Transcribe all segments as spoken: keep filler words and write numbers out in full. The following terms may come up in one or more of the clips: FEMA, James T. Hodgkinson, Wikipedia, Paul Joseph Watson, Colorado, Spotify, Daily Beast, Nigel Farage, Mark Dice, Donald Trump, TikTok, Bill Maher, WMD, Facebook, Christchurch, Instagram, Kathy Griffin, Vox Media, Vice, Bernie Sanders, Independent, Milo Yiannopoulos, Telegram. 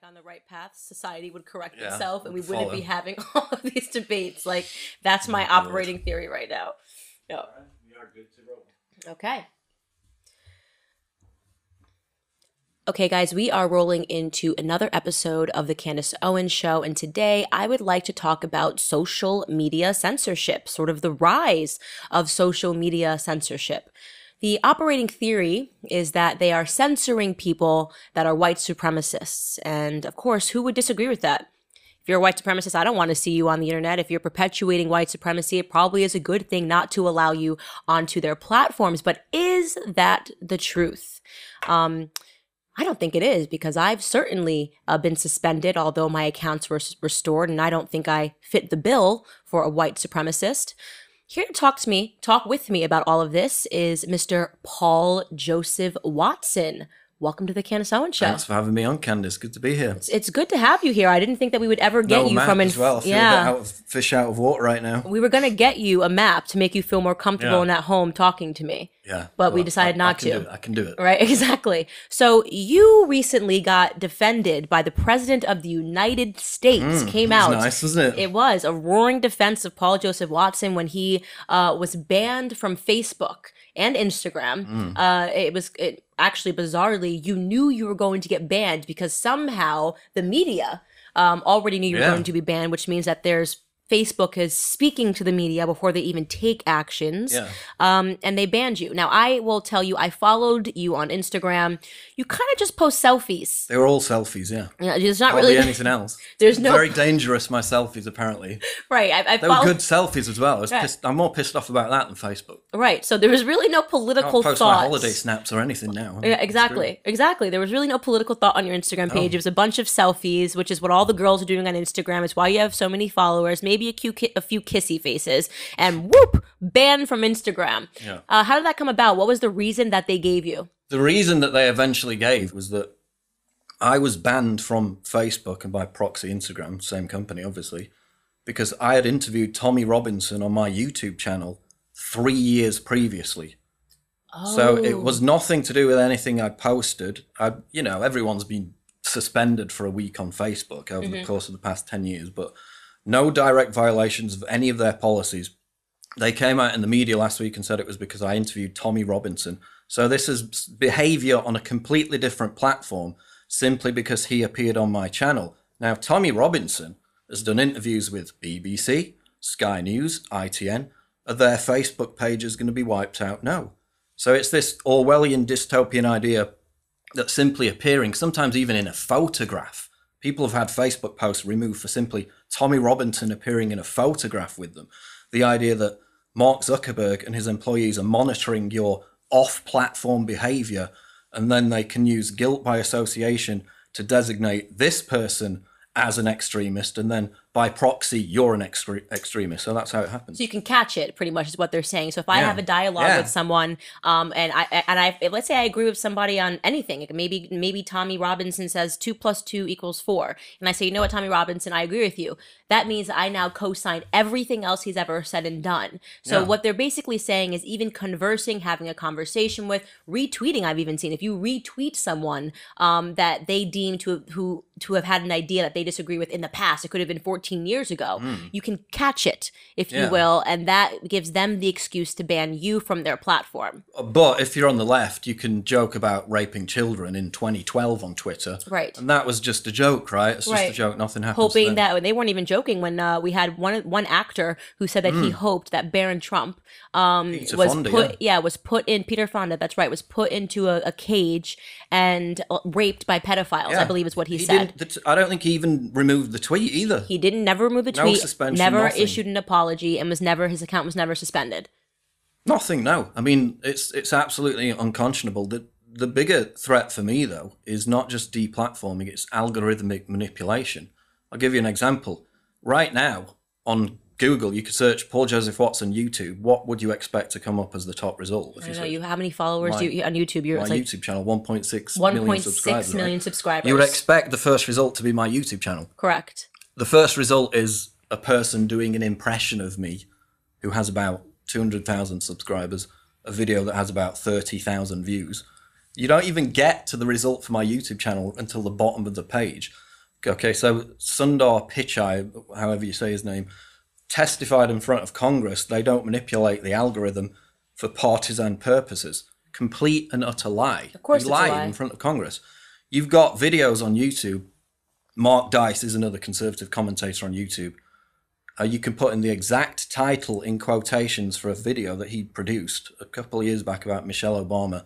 back on the right path, society would correct yeah, itself and we follow. wouldn't be having all of these debates. Like, that's my oh, operating Lord. theory right now. No. All right, we are good to roll. Okay. Okay, guys, we are rolling into another episode of the Candace Owens Show, and today I would like to talk about social media censorship, sort of the rise of social media censorship. The operating theory is that they are censoring people that are white supremacists, and of course, who would disagree with that? If you're a white supremacist, I don't want to see you on the internet. If you're perpetuating white supremacy, it probably is a good thing not to allow you onto their platforms, but is that the truth? Um... I don't think it is, because I've certainly uh, been suspended, although my accounts were restored, and I don't think I fit the bill for a white supremacist. Here to talk to me, talk with me about all of this is Mister Paul Joseph Watson. Welcome to the Candace Owens Show. Thanks for having me on, Candace. Good to be here. It's, it's good to have you here. I didn't think that we would ever get no, you from in as well. I feel yeah, a bit out of, fish out of water right now. We were going to get you a map to make you feel more comfortable yeah. and at home talking to me. Yeah, but well, we decided I, not I can to. Do it. I can do it. Right, exactly. So you recently got defended by the President of the United States. Mm, came out. It was nice, wasn't it? It was a roaring defense of Paul Joseph Watson when he uh, was banned from Facebook and Instagram. Mm. Uh, it was. It, Actually, bizarrely, you knew you were going to get banned because somehow the media um, already knew you were yeah. going to be banned, which means that there's Facebook is speaking to the media before they even take actions, yeah. um, and they banned you. Now, I will tell you, I followed you on Instagram. You kind of just post selfies. They were all selfies, yeah. yeah there's not Probably really anything else. There's no very dangerous. My selfies, apparently. Right, I, I they followed... were good selfies as well. I was right. pissed, I'm more pissed off about that than Facebook. Right, so there was really no political thought. I don't post my holiday snaps or anything now. Yeah, exactly, exactly. There was really no political thought on your Instagram page. Oh. It was a bunch of selfies, which is what all the girls are doing on Instagram. It's why you have so many followers. Maybe a few, a few kissy faces, and whoop, banned from Instagram. Yeah. Uh, how did that come about? What was the reason that they gave you? The reason that they eventually gave was that I was banned from Facebook and by proxy Instagram, same company, obviously, because I had interviewed Tommy Robinson on my YouTube channel three years previously. Oh. So it was nothing to do with anything I posted. I, you know, everyone's been suspended for a week on Facebook over mm-hmm. the course of the past ten years, but no direct violations of any of their policies. They came out in the media last week and said it was because I interviewed Tommy Robinson. So this is behavior on a completely different platform simply because he appeared on my channel. Now, Tommy Robinson has done interviews with B B C, Sky News, I T N. Are their Facebook pages going to be wiped out? No. So it's this Orwellian dystopian idea that simply appearing, sometimes even in a photograph, people have had Facebook posts removed for simply Tommy Robinson appearing in a photograph with them. The idea that Mark Zuckerberg and his employees are monitoring your off-platform behavior, and then they can use guilt by association to designate this person as an extremist, and then by proxy, you're an extre extremist. So that's how it happens. So you can catch it, pretty much, is what they're saying. So if I yeah. have a dialogue yeah. with someone, um, and I and I let's say I agree with somebody on anything, maybe maybe Tommy Robinson says two plus two equals four, and I say, you know what, Tommy Robinson, I agree with you. That means I now co-sign everything else he's ever said and done. So yeah. what they're basically saying is, even conversing, having a conversation with, retweeting. I've even seen if you retweet someone um, that they deem to who to have had an idea that they disagree with in the past, it could have been fourteen years ago, mm. you can catch it, if yeah. you will, and that gives them the excuse to ban you from their platform. But if you're on the left, you can joke about raping children in twenty twelve on Twitter. Right. And that was just a joke, right? It's right. just a joke, nothing happened. Hoping that, they weren't even joking when uh, we had one one actor who said that mm. he hoped that Barron Trump um, was Fonda, put, yeah. yeah, was put in, Peter Fonda, that's right, was put into a, a cage and raped by pedophiles, yeah. I believe is what he, he said. Didn't, I don't think he even removed the tweet either. He didn't never remove a tweet, no never nothing. issued an apology, and was never his account was never suspended. Nothing, no. I mean, it's it's absolutely unconscionable. The the bigger threat for me though is not just deplatforming, it's algorithmic manipulation. I'll give you an example. Right now on Google, you could search Paul Joseph Watson YouTube. What would you expect to come up as the top result? If I don't you know, you, how many followers my, do you, on YouTube? You're, my it's like YouTube channel, one point six million subscribers. one point six million right? subscribers. You would expect the first result to be my YouTube channel. Correct. The first result is a person doing an impression of me who has about two hundred thousand subscribers, a video that has about thirty thousand views. You don't even get to the result for my YouTube channel until the bottom of the page. Okay, so Sundar Pichai, however you say his name, testified in front of Congress they don't manipulate the algorithm for partisan purposes. Complete and utter lie. Of course, he lied lie. in front of Congress. You've got videos on YouTube. Mark Dice is another conservative commentator on YouTube. Uh, you can put in the exact title in quotations for a video that he produced a couple of years back about Michelle Obama.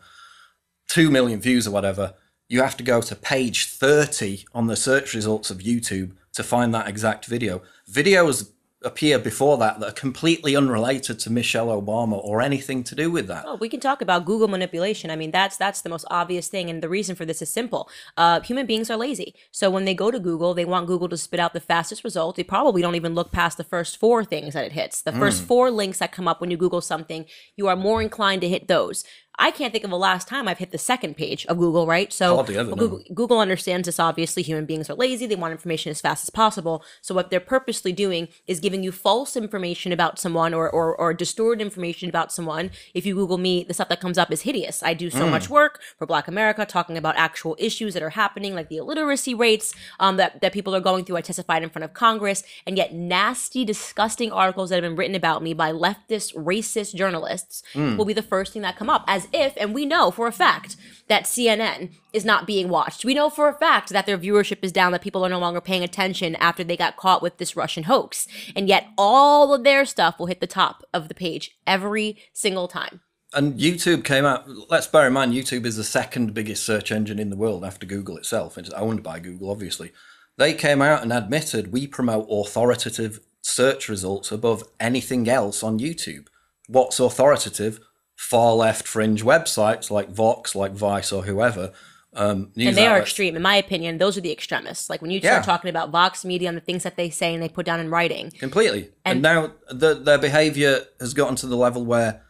Two million views or whatever. You have to go to page thirty on the search results of YouTube to find that exact video. Videos appear before that that are completely unrelated to Michelle Obama or anything to do with that. Oh, we can talk about Google manipulation. I mean, that's that's the most obvious thing. And the reason for this is simple. Uh, human beings are lazy. So when they go to Google, they want Google to spit out the fastest result. They probably don't even look past the first four things that it hits. The first mm. four links that come up when you Google something, you are more inclined to hit those. I can't think of the last time I've hit the second page of Google, right? So Google, Google understands this. Obviously, human beings are lazy. They want information as fast as possible. So what they're purposely doing is giving you false information about someone or or, or distorted information about someone. If you Google me, the stuff that comes up is hideous. I do so mm. much work for Black America talking about actual issues that are happening, like the illiteracy rates um, that, that people are going through. I testified in front of Congress, and yet nasty, disgusting articles that have been written about me by leftist, racist journalists mm. will be the first thing that come up. As if, and we know for a fact that C N N is not being watched. We know for a fact that their viewership is down, that people are no longer paying attention after they got caught with this Russian hoax. And yet all of their stuff will hit the top of the page every single time. And YouTube came out, let's bear in mind, YouTube is the second biggest search engine in the world after Google itself. It's owned by Google, obviously. They came out and admitted, we promote authoritative search results above anything else on YouTube. What's authoritative? Far left fringe websites like Vox, like Vice, or whoever. Um, news and they outlets. Are extreme. In my opinion, those are the extremists. Like when you start yeah. talking about Vox Media and the things that they say and they put down in writing. Completely. And, and now the, their behavior has gotten to the level where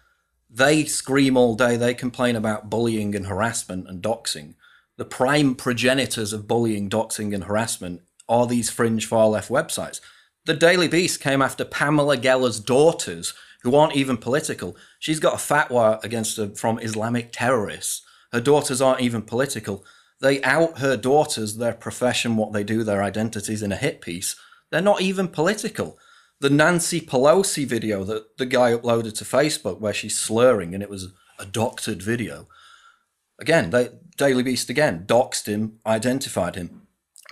they scream all day. They complain about bullying and harassment and doxing. The prime progenitors of bullying, doxing, and harassment are these fringe far left websites. The Daily Beast came after Pamela Geller's daughters, who aren't even political. She's got a fatwa against her from Islamic terrorists. Her daughters aren't even political. They out her daughters, their profession, what they do, their identities in a hit piece. They're not even political. The Nancy Pelosi video that the guy uploaded to Facebook where she's slurring and it was a doctored video. Again, they, Daily Beast again, doxed him, identified him.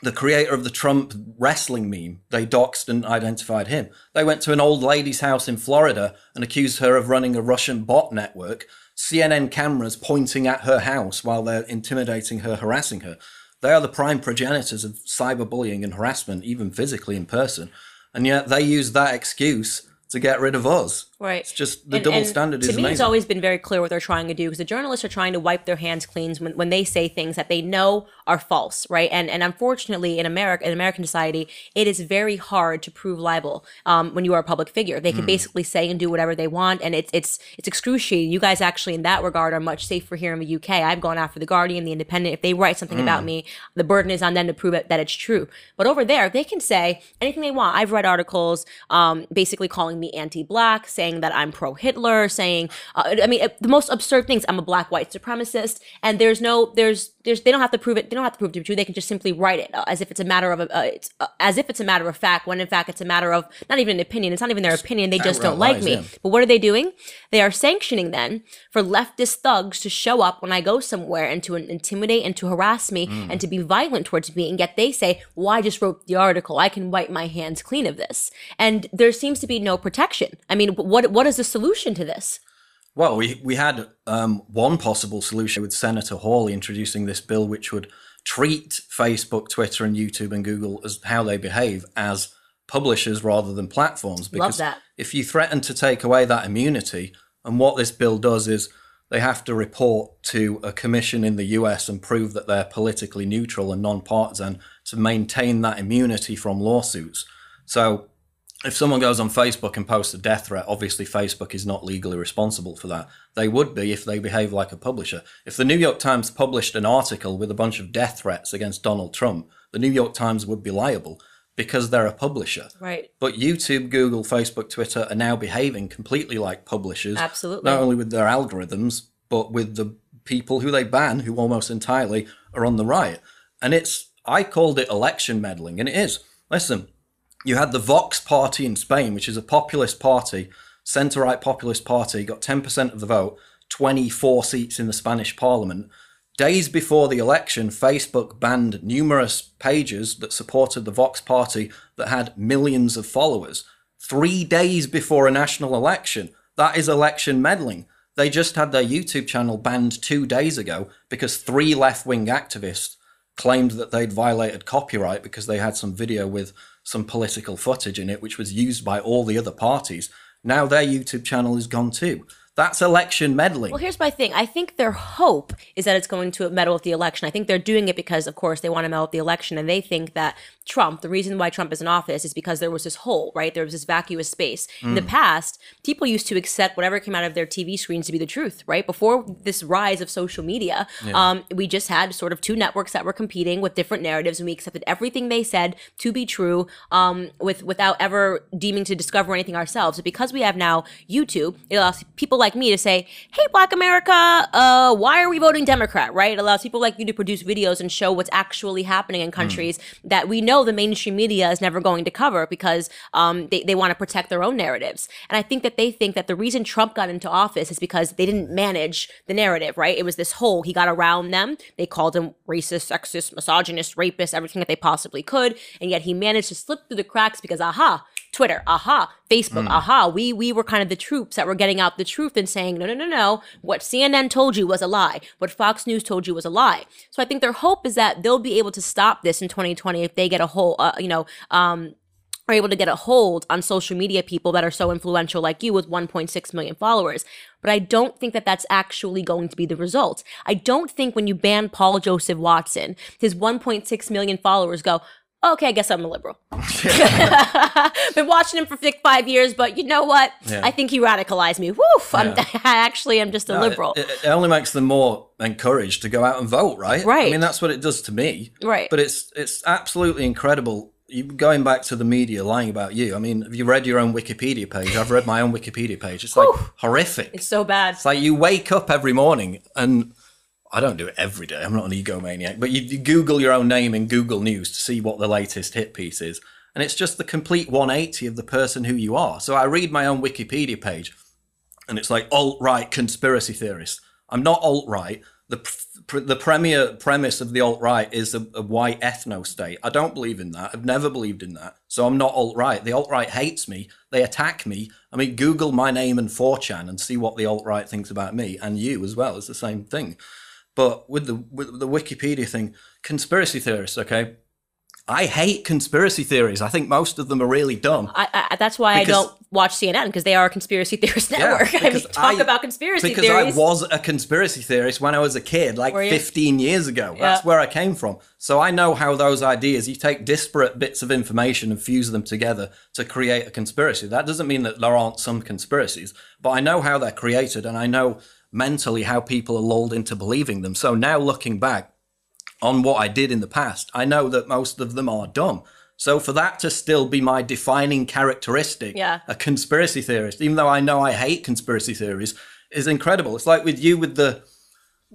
The creator of the Trump wrestling meme, they doxed and identified him. They went to an old lady's house in Florida and accused her of running a Russian bot network. C N N cameras pointing at her house while they're intimidating her, harassing her. They are the prime progenitors of cyberbullying and harassment, even physically in person. And yet they use that excuse to get rid of us. Right. It's just the and, double and standard is amazing. To me, it's always been very clear what they're trying to do, because the journalists are trying to wipe their hands clean when, when they say things that they know are false, right? And and unfortunately, in America, in American society, it is very hard to prove libel um, when you are a public figure. They can mm. basically say and do whatever they want, and it's it's it's excruciating. You guys actually, in that regard, are much safer here in the U K. I've gone after The Guardian, The Independent. If they write something mm. about me, the burden is on them to prove it, that it's true. But over there, they can say anything they want. I've read articles um, basically calling me anti-black, saying that I'm pro-Hitler, saying uh, I mean it, the most absurd things. I'm a black white supremacist, and there's no there's there's they don't have to prove it. They don't have to prove it to be true. They can just simply write it uh, as if it's a matter of a, uh, it's uh, as if it's a matter of fact, when in fact it's a matter of not even an opinion. It's not even their opinion. They just don't like me. But what are they doing? They are sanctioning then for leftist thugs to show up when I go somewhere and to intimidate and to harass me mm. and to be violent towards me. And yet they say, well, I just wrote the article. I can wipe my hands clean of this. And there seems to be no protection. I mean, what What is the solution to this? Well, we, we had um, one possible solution with Senator Hawley introducing this bill, which would treat Facebook, Twitter, and YouTube and Google as how they behave as publishers rather than platforms. Because Love that. If you threaten to take away that immunity, and what this bill does is they have to report to a commission in the U S and prove that they're politically neutral and nonpartisan to maintain that immunity from lawsuits. So if someone goes on Facebook and posts a death threat, obviously Facebook is not legally responsible for that. They would be if they behave like a publisher. If the New York Times published an article with a bunch of death threats against Donald Trump, the New York Times would be liable because they're a publisher. Right. But YouTube, Google, Facebook, Twitter are now behaving completely like publishers. Absolutely. Not only with their algorithms, but with the people who they ban, who almost entirely are on the right. And it's I called it election meddling, and it is. Listen, you had the Vox party in Spain, which is a populist party, centre-right populist party, got ten percent of the vote, twenty-four seats in the Spanish parliament. Days before the election, Facebook banned numerous pages that supported the Vox party that had millions of followers. Three days before a national election. That is election meddling. They just had their YouTube channel banned two days ago because three left-wing activists claimed that they'd violated copyright because they had some video with some political footage in it, which was used by all the other parties. Now their YouTube channel is gone too. That's election meddling. Well, here's my thing. I think their hope is that it's going to meddle with the election. I think they're doing it because, of course, they want to meddle with the election. And they think that Trump, the reason why Trump is in office is because there was this hole, right? There was this vacuous space. Mm. In the past, people used to accept whatever came out of their T V screens to be the truth, right? Before this rise of social media, yeah. um, we just had sort of two networks that were competing with different narratives. And we accepted everything they said to be true um, with without ever deeming to discover anything ourselves. But because we have now YouTube, it allows people like me to say, hey, Black America, uh, why are we voting Democrat, right? It allows people like you to produce videos and show what's actually happening in countries mm. that we know the mainstream media is never going to cover because um, they, they want to protect their own narratives. And I think that they think that the reason Trump got into office is because they didn't manage the narrative, right? It was this hole. He got around them. They called him racist, sexist, misogynist, rapist, everything that they possibly could. And yet he managed to slip through the cracks because, aha, Twitter, aha, Facebook, mm. aha, we we were kind of the troops that were getting out the truth and saying, no, no, no, no, what C N N told you was a lie, what Fox News told you was a lie. So I think their hope is that they'll be able to stop this in twenty twenty if they get a whole, uh, you know, um, are able to get a hold on social media people that are so influential like you with one point six million followers. But I don't think that that's actually going to be the result. I don't think when you ban Paul Joseph Watson, his one point six million followers go, okay, I guess I'm a liberal. Yeah. Been watching him for five years, but you know what? Yeah. I think he radicalized me. Woof! I'm, yeah. I actually am just a no, liberal. It, it only makes them more encouraged to go out and vote, right? Right. I mean, that's what it does to me. Right. But it's it's absolutely incredible. You, going back to the media lying about you, I mean, have you read your own Wikipedia page? I've read my own Wikipedia page. It's like horrific. It's so bad. It's like you wake up every morning and... I don't do it every day. I'm not an egomaniac. But you, you Google your own name in Google News to see what the latest hit piece is. And it's just the complete one eighty of the person who you are. So I read my own Wikipedia page and it's like alt-right conspiracy theorist. I'm not alt-right. The, pr the premier premise of the alt-right is a, a white ethno state. I don't believe in that. I've never believed in that. So I'm not alt-right. The alt-right hates me. They attack me. I mean, Google my name and four chan and see what the alt-right thinks about me and you as well. It's the same thing. But with the with the Wikipedia thing, conspiracy theorists, okay? I hate conspiracy theories. I think most of them are really dumb. I, I, that's why because, I don't watch C N N, because they are a conspiracy theorist network. Yeah, I mean, talk I, about conspiracy because theories. Because I was a conspiracy theorist when I was a kid, like fifteen years ago. Yeah. That's where I came from. So I know how those ideas, you take disparate bits of information and fuse them together to create a conspiracy. That doesn't mean that there aren't some conspiracies, but I know how they're created, and I know... mentally how people are lulled into believing them. So now looking back on what I did in the past, I know that most of them are dumb. So for that to still be my defining characteristic, yeah. a conspiracy theorist, even though I know I hate conspiracy theories, is incredible. It's like with you with the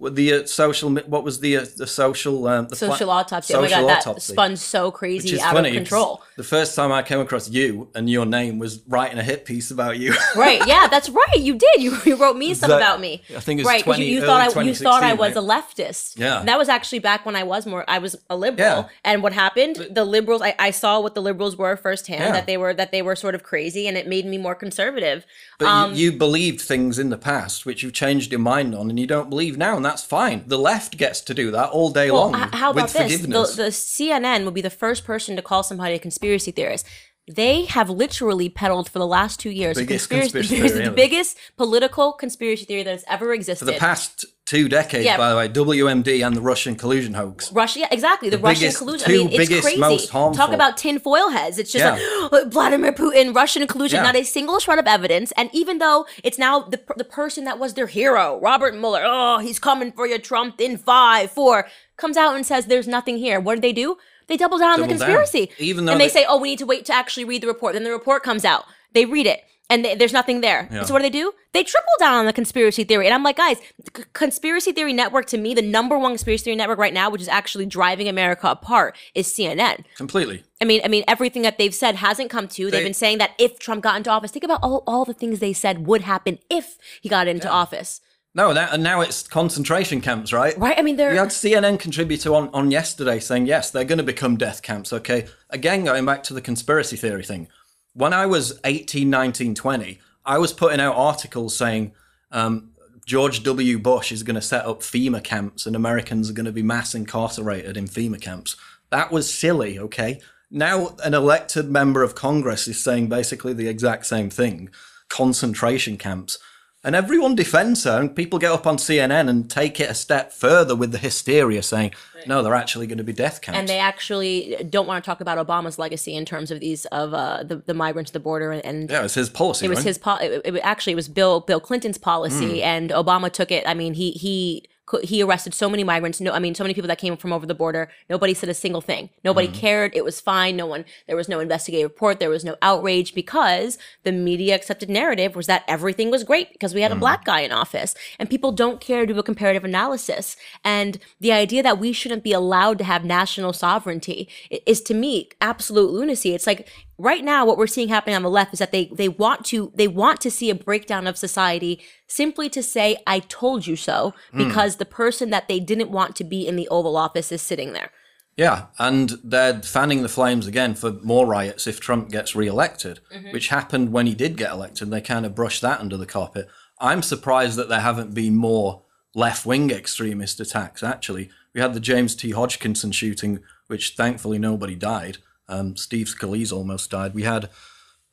with the uh, social, what was the uh, the social um, the social autopsy? Social oh my god, autopsy, that spun so crazy, which is out funny, of control. The first time I came across you and your name was writing a hit piece about you. Right? Yeah, that's right. You did. You, you wrote me something about me. I think it was right. twenty, you, you thought I you thought I was right? a leftist. Yeah. And that was actually back when I was more. I was a liberal. Yeah. And what happened? But, the liberals. I, I saw what the liberals were firsthand. Yeah. That they were that they were sort of crazy, and it made me more conservative. But um, you, you believed things in the past which you've changed your mind on, and you don't believe now. And that's fine. The left gets to do that all day well, long. How about with this? The, the C N N will be the first person to call somebody a conspiracy theorist. They have literally peddled for the last two years the biggest, conspiracy, conspiracy theory, the biggest political conspiracy theory that has ever existed. For the past two decades, yeah. by the way, W M D and the Russian collusion hoax. Russia, yeah, exactly. The, the Russian biggest, collusion. I mean, it's biggest, crazy. Most harmful. Talk about tinfoil heads. It's just yeah. like oh, Vladimir Putin, Russian collusion, yeah. not a single shred of evidence. And even though it's now the, the person that was their hero, Robert Mueller, oh, he's coming for you, Trump, in five, four, comes out and says there's nothing here. What did they do? They double down on the conspiracy. Even though and they, they say, oh, we need to wait to actually read the report. Then the report comes out. They read it. And they, there's nothing there. Yeah. So what do they do? They triple down on the conspiracy theory. And I'm like, guys, c- conspiracy theory network, to me, the number one conspiracy theory network right now, which is actually driving America apart, is C N N. Completely. I mean, I mean, everything that they've said hasn't come to. They, They've been saying that if Trump got into office, think about all, all the things they said would happen if he got into yeah. office. No, that, and now it's concentration camps, right? Right. I mean, they're... We had C N N contributor on, on yesterday saying, yes, they're going to become death camps, okay? Again, going back to the conspiracy theory thing. When I was eighteen, nineteen, twenty, I was putting out articles saying um, George W. Bush is going to set up FEMA camps and Americans are going to be mass incarcerated in FEMA camps. That was silly, okay? Now an elected member of Congress is saying basically the exact same thing, concentration camps. And everyone defends her, and people get up on C N N and take it a step further with the hysteria, saying, no, they're actually going to be death camps. And they actually don't want to talk about Obama's legacy in terms of these of uh, the, the migrants to the border. And, and yeah, it was his policy. It was right? his po- it, it, actually, it was Bill Bill Clinton's policy, mm. and Obama took it. I mean, he he he arrested so many migrants. No, I mean, so many people that came from over the border. Nobody said a single thing. Nobody mm. cared. It was fine. No one. There was no investigative report. There was no outrage because the media accepted narrative was that everything was great because we had a mm. black guy in office, and people don't care to do a comparative analysis. And the idea that we shouldn't be allowed to have national sovereignty is, to me, absolute lunacy. It's like right now what we're seeing happening on the left is that they they want to they want to see a breakdown of society simply to say, I told you so, because mm. the person that they didn't want to be in the Oval Office is sitting there. Yeah, and they're fanning the flames again for more riots if Trump gets reelected, mm-hmm. which happened when he did get elected. They kind of brushed that under the carpet. I'm surprised that there haven't been more left-wing extremist attacks, actually. We had the James T. Hodgkinson shooting, which thankfully nobody died. Um, Steve Scalise almost died. We had,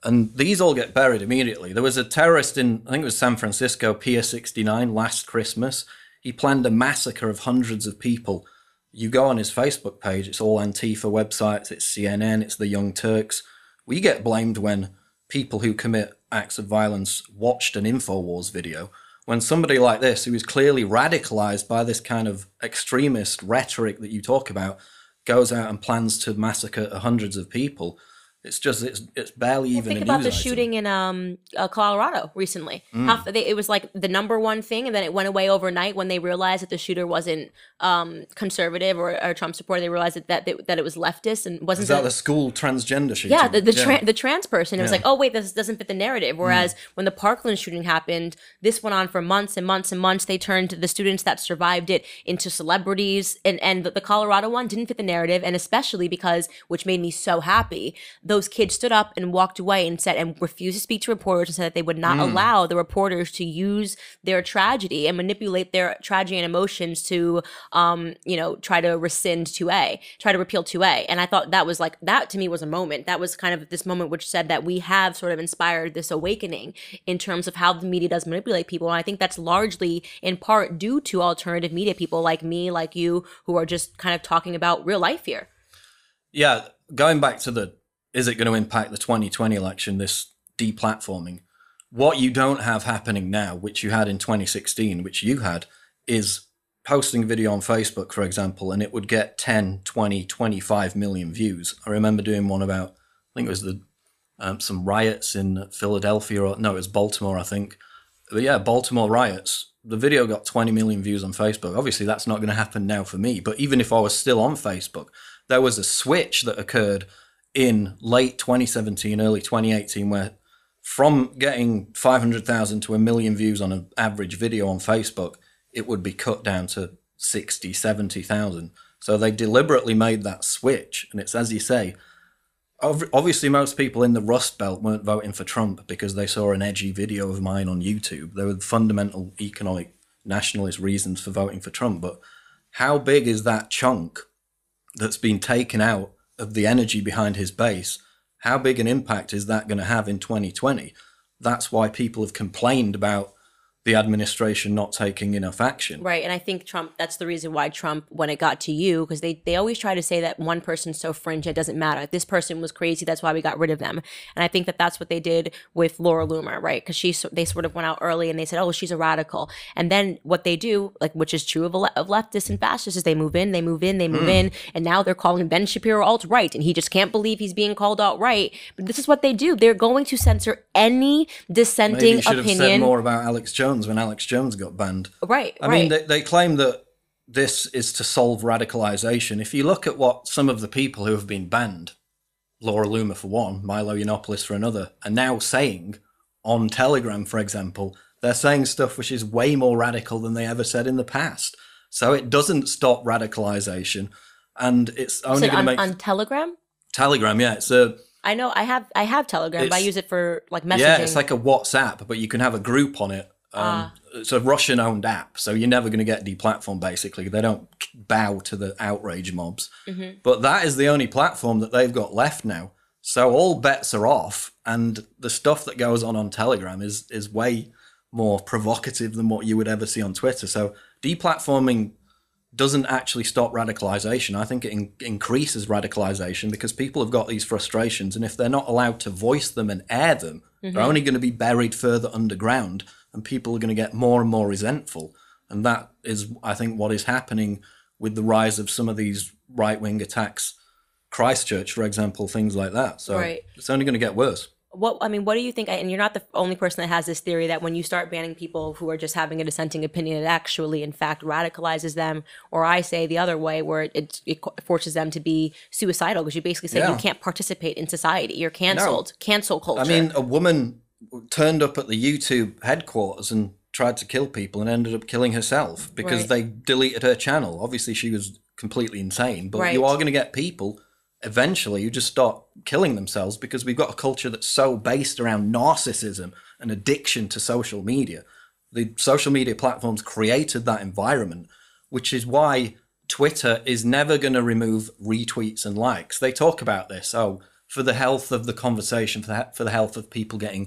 and these all get buried immediately. There was a terrorist in, I think it was San Francisco, Pier sixty-nine, last Christmas. He planned a massacre of hundreds of people. You go on his Facebook page, it's all Antifa websites, it's C N N, it's the Young Turks. We get blamed when people who commit acts of violence watched an InfoWars video. When somebody like this, who is clearly radicalized by this kind of extremist rhetoric that you talk about, goes out and plans to massacre hundreds of people, it's just it's it's barely well, even. Think a about news the item. Shooting in um uh, Colorado recently. Mm. How they, it was like the number one thing, and then it went away overnight when they realized that the shooter wasn't um conservative or, or Trump supporter. They realized that that, they, that it was leftist and wasn't. Is that the school transgender shooting? Yeah, the the, tra- yeah. the trans person. It was yeah. like, oh wait, this doesn't fit the narrative. Whereas mm. when the Parkland shooting happened, this went on for months and months and months. They turned the students that survived it into celebrities, and and the, the Colorado one didn't fit the narrative, and especially because, which made me so happy, the those kids stood up and walked away and said, and refused to speak to reporters, and said that they would not mm. allow the reporters to use their tragedy and manipulate their tragedy and emotions to, um, you know, try to rescind two A, try to repeal two A. And I thought that was like, that to me was a moment. That was kind of this moment which said that we have sort of inspired this awakening in terms of how the media does manipulate people. And I think that's largely in part due to alternative media people like me, like you, who are just kind of talking about real life here. Yeah. Going back to the, is it going to impact the twenty twenty election, this deplatforming? What you don't have happening now, which you had in twenty sixteen, which you had, is posting video on Facebook, for example, and it would get ten, twenty, twenty-five million views. I remember doing one about, I think it was the um, some riots in Philadelphia, or no, it was Baltimore, I think. But yeah, Baltimore riots. The video got twenty million views on Facebook. Obviously, that's not going to happen now for me. But even if I was still on Facebook, there was a switch that occurred in late twenty seventeen, early twenty eighteen, where from getting five hundred thousand to a million views on an average video on Facebook, it would be cut down to sixty, seventy thousand. So they deliberately made that switch. And it's, as you say, ov- obviously most people in the Rust Belt weren't voting for Trump because they saw an edgy video of mine on YouTube. There were fundamental economic nationalist reasons for voting for Trump. But how big is that chunk that's been taken out of the energy behind his base? How big an impact is that going to have in twenty twenty? That's why people have complained about the administration not taking enough action. Right. And I think Trump, that's the reason why Trump, when it got to you, because they, they always try to say that one person's so fringe, it doesn't matter. This person was crazy. That's why we got rid of them. And I think that that's what they did with Laura Loomer, right? Because she they sort of went out early and they said, oh, she's a radical. And then what they do, like which is true of, le of leftists and fascists, is they move in, they move in, they move mm. in. And now they're calling Ben Shapiro alt-right. And he just can't believe he's being called alt-right. But this is what they do. They're going to censor any dissenting opinion. Maybe you should opinion. have said more about Alex Jones when Alex Jones got banned. Right, I right. mean, they, they claim that this is to solve radicalization. If you look at what some of the people who have been banned, Laura Loomer for one, Milo Yiannopoulos for another, are now saying on Telegram, for example, they're saying stuff which is way more radical than they ever said in the past. So it doesn't stop radicalization. And it's only going to make... On Telegram? Telegram, yeah. It's a... I know, I have, I have Telegram, but I use it for like messaging. Yeah, it's like a WhatsApp, but you can have a group on it. Um, uh. It's a Russian-owned app, so you're never going to get deplatformed, basically. They don't bow to the outrage mobs. Mm-hmm. But that is the only platform that they've got left now. So all bets are off, and the stuff that goes on on Telegram is, is way more provocative than what you would ever see on Twitter. So deplatforming doesn't actually stop radicalization. I think it in increases radicalization because people have got these frustrations, and if they're not allowed to voice them and air them, mm-hmm. they're only going to be buried further underground. And people are going to get more and more resentful. And that is, I think, what is happening with the rise of some of these right-wing attacks, Christchurch, for example, things like that. So right. it's only going to get worse. What I mean, what do you think, and you're not the only person that has this theory that when you start banning people who are just having a dissenting opinion, it actually, in fact, radicalizes them, or I say the other way, where it, it forces them to be suicidal, because you basically say yeah. you can't participate in society. You're canceled. No. Cancel culture. I mean, a woman... turned up at the YouTube headquarters and tried to kill people and ended up killing herself because right. they deleted her channel. Obviously, she was completely insane, but right. you are going to get people eventually who just start killing themselves because we've got a culture that's so based around narcissism and addiction to social media. The social media platforms created that environment, which is why Twitter is never going to remove retweets and likes. They talk about this, oh, for the health of the conversation, for the, for the health of people getting...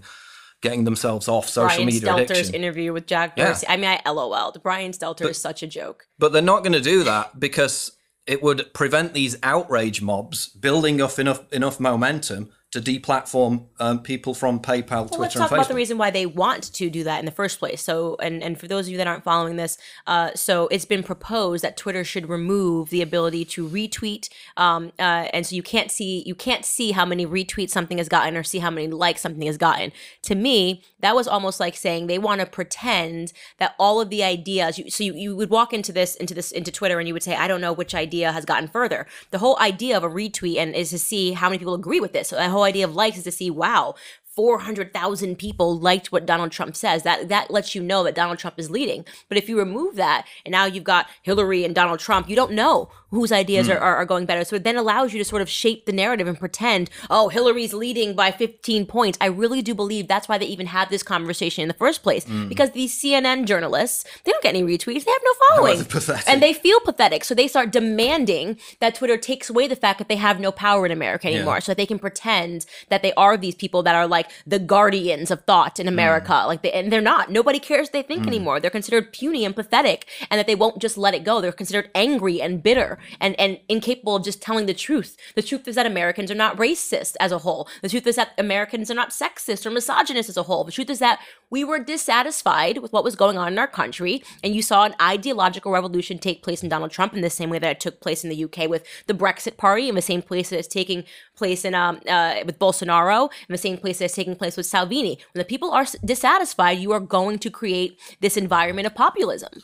getting themselves off social media addiction. Brian Stelter's interview with Jack Dorsey. Yeah. I mean, I LOL'd. Brian Stelter but, is such a joke. But they're not going to do that because it would prevent these outrage mobs building up enough enough momentum to deplatform um, people from PayPal, well, Twitter, and Facebook. Let's talk about the reason why they want to do that in the first place. So, and, and for those of you that aren't following this, uh, so it's been proposed that Twitter should remove the ability to retweet, um, uh, and so you can't see you can't see how many retweets something has gotten or see how many likes something has gotten. To me, that was almost like saying they want to pretend that all of the ideas. You, so you, you would walk into this into this into Twitter and you would say, I don't know which idea has gotten further. The whole idea of a retweet and is to see how many people agree with this. So that whole idea of likes is to see, wow, four hundred thousand people liked what Donald Trump says. That that lets you know that Donald Trump is leading. But if you remove that and now you've got Hillary and Donald Trump, you don't know whose ideas mm. are, are going better. So it then allows you to sort of shape the narrative and pretend, oh, Hillary's leading by fifteen points. I really do believe that's why they even had this conversation in the first place. Mm. Because these C N N journalists, they don't get any retweets. They have no following. Oh, and they feel pathetic. So they start demanding that Twitter takes away the fact that they have no power in America anymore. Yeah. So that they can pretend that they are these people that are like, the guardians of thought in America, mm. like they, and they're not. Nobody cares they think mm. anymore. They're considered puny and pathetic, and that they won't just let it go. They're considered angry and bitter and, and incapable of just telling the truth. The truth is that Americans are not racist as a whole. The truth is that Americans are not sexist or misogynist as a whole. The truth is that we were dissatisfied with what was going on in our country, and you saw an ideological revolution take place in Donald Trump in the same way that it took place in the U K with the Brexit Party, in the same place that it's taking place in um, uh, with Bolsonaro, in the same place that it's taking place with Salvini. When the people are dissatisfied, you are going to create this environment of populism.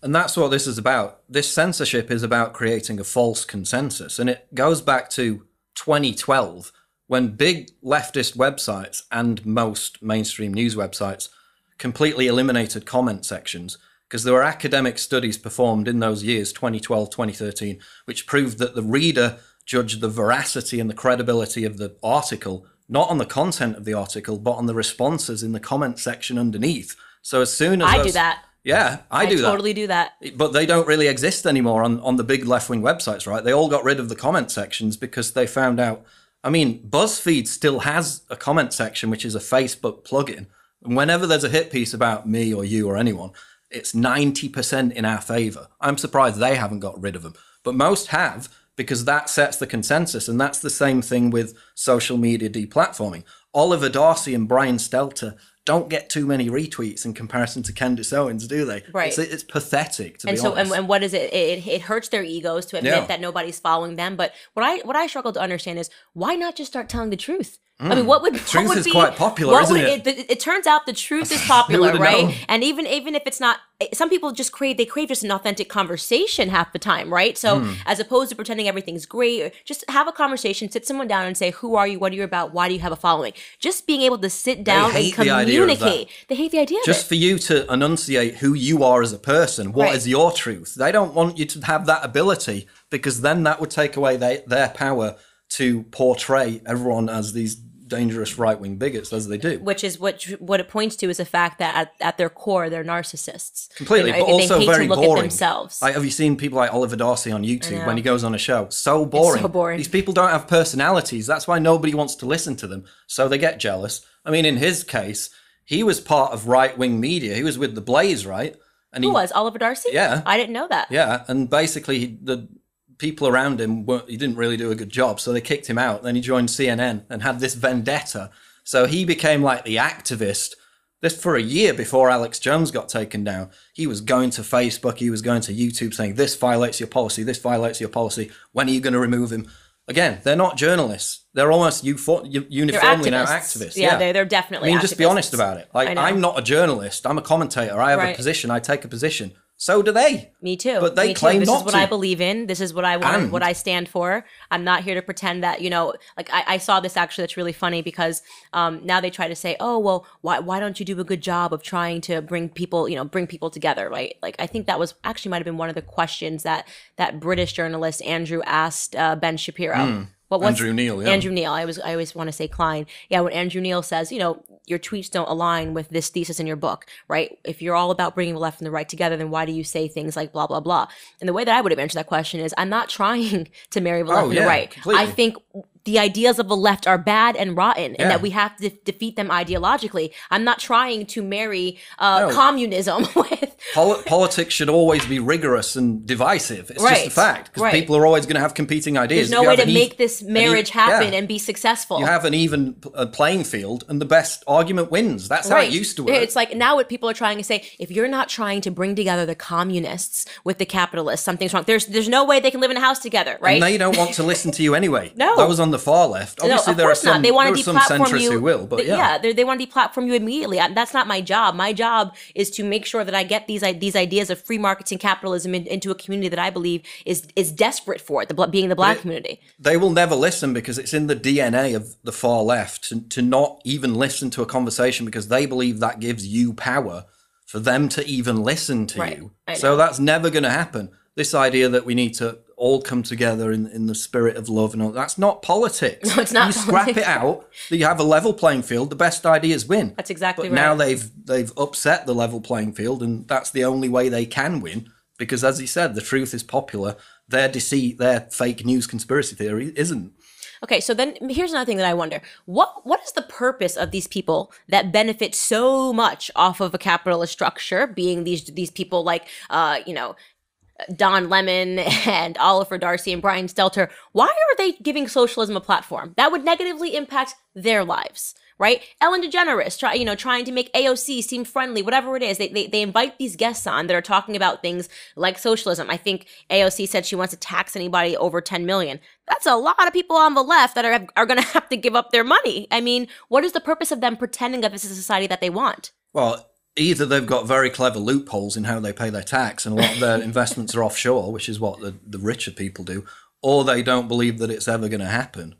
And that's what this is about. This censorship is about creating a false consensus. And it goes back to twenty twelve, when big leftist websites and most mainstream news websites completely eliminated comment sections, because there were academic studies performed in those years, twenty twelve, twenty thirteen, which proved that the reader judged the veracity and the credibility of the article not on the content of the article, but on the responses in the comment section underneath. So as soon as I those, do that, yeah, I, I do totally that. do that. But they don't really exist anymore on on the big left-wing websites, right? They all got rid of the comment sections because they found out. I mean, BuzzFeed still has a comment section, which is a Facebook plugin, Whenever there's a hit piece about me or you or anyone, it's ninety percent in our favor. I'm surprised they haven't got rid of them. But most have, because that sets the consensus. And that's the same thing with social media deplatforming. Oliver Darcy and Brian Stelter don't get too many retweets in comparison to Candace Owens, do they? Right. It's, it's pathetic, to and be so, honest. And, and what is it? It, it hurts their egos to admit yeah. that nobody's following them. But what I what I struggle to understand is, why not just start telling the truth? Mm. I mean, what would the truth would is be, quite popular, isn't it? It? It turns out the truth is popular, right? Known. And even even if it's not, some people just crave they crave just an authentic conversation half the time, right? So mm. as opposed to pretending everything's great, just have a conversation, sit someone down, and say, "Who are you? What are you about? Why do you have a following?" Just being able to sit down and communicate. They hate the idea of it. Just for you to enunciate who you are as a person, what right. is your truth? They don't want you to have that ability, because then that would take away they, their power to portray everyone as these dangerous right-wing bigots, as they do. Which is what what it points to is the fact that at, at their core, they're narcissists. Completely, and, but also they hate very to look boring. At themselves. Like, have you seen people like Oliver Darcy on YouTube when he goes on a show? So boring. It's so boring. These people don't have personalities. That's why nobody wants to listen to them. So they get jealous. I mean, in his case, he was part of right-wing media. He was with The Blaze, right? And Who he, was? Oliver Darcy? Yeah. I didn't know that. Yeah, and basically he, the... people around him, weren't, he didn't really do a good job, so they kicked him out. Then he joined C N N and had this vendetta. So he became like the activist. This for a year before Alex Jones got taken down. He was going to Facebook, he was going to YouTube saying, this violates your policy, this violates your policy. When are you going to remove him? Again, they're not journalists. They're almost uniformly now activists. Yeah, yeah. They're, they're definitely activists. I mean, activists. Just be honest about it. Like, I'm not a journalist. I'm a commentator. I have right. a position. I take a position. So do they. Me too. But they Me claim too. Not to. This is what to. I believe in. This is what I want, and what I stand for. I'm not here to pretend that, you know, like I, I saw this actually that's really funny because um, now they try to say, oh, well, why why don't you do a good job of trying to bring people, you know, bring people together, right? Like, I think that was actually might have been one of the questions that that British journalist Andrew asked uh, Ben Shapiro. Mm. What was Andrew Neil, yeah. Andrew Neil. I was I always want to say Klein. Yeah, when Andrew Neil says, you know, your tweets don't align with this thesis in your book, right? If you're all about bringing the left and the right together, then why do you say things like blah, blah, blah? And the way that I would have answered that question is, I'm not trying to marry the left oh, and yeah, the right. Completely. I think the ideas of the left are bad and rotten and yeah. that we have to defeat them ideologically. I'm not trying to marry uh, no. communism with... Pol- politics should always be rigorous and divisive. It's right. just a fact, because right. people are always going to have competing ideas. There's no way to e- make this marriage e- happen yeah. and be successful. You have an even p- playing field and the best argument wins. That's right. how it used to work. It's like now what people are trying to say, if you're not trying to bring together the communists with the capitalists, something's wrong. There's there's no way they can live in a house together, right? And they don't want to listen to you anyway. No. That was on the The far left. Obviously, no, there are some, they want there to are some centrists you, who will, but yeah. Yeah, they want to deplatform you immediately. I, that's not my job. My job is to make sure that I get these, I, these ideas of free markets and capitalism in, into a community that I believe is is desperate for it, the, being the black it, community. They will never listen because it's in the D N A of the far left to, to not even listen to a conversation because they believe that gives you power for them to even listen to right. you. So that's never going to happen. This idea that we need to all come together in, in the spirit of love and all. That's not politics. No, it's not. You scrap politics. It out, that you have a level playing field, the best ideas win. That's exactly but right. But now they've they've upset the level playing field, and that's the only way they can win because, as he said, the truth is popular. Their deceit, their fake news conspiracy theory isn't. Okay, so then here's another thing that I wonder. What what is the purpose of these people that benefit so much off of a capitalist structure, being these these people like, uh, you know, Don Lemon and Oliver Darcy and Brian Stelter? Why are they giving socialism a platform? That would negatively impact their lives, right? Ellen DeGeneres, try, you know, trying to make A O C seem friendly, whatever it is. They, they they invite these guests on that are talking about things like socialism. I think A O C said she wants to tax anybody over ten million. That's a lot of people on the left that are, are going to have to give up their money. I mean, what is the purpose of them pretending that this is a society that they want? Well, either they've got very clever loopholes in how they pay their tax and a lot of their investments are offshore, which is what the, the richer people do, or they don't believe that it's ever going to happen.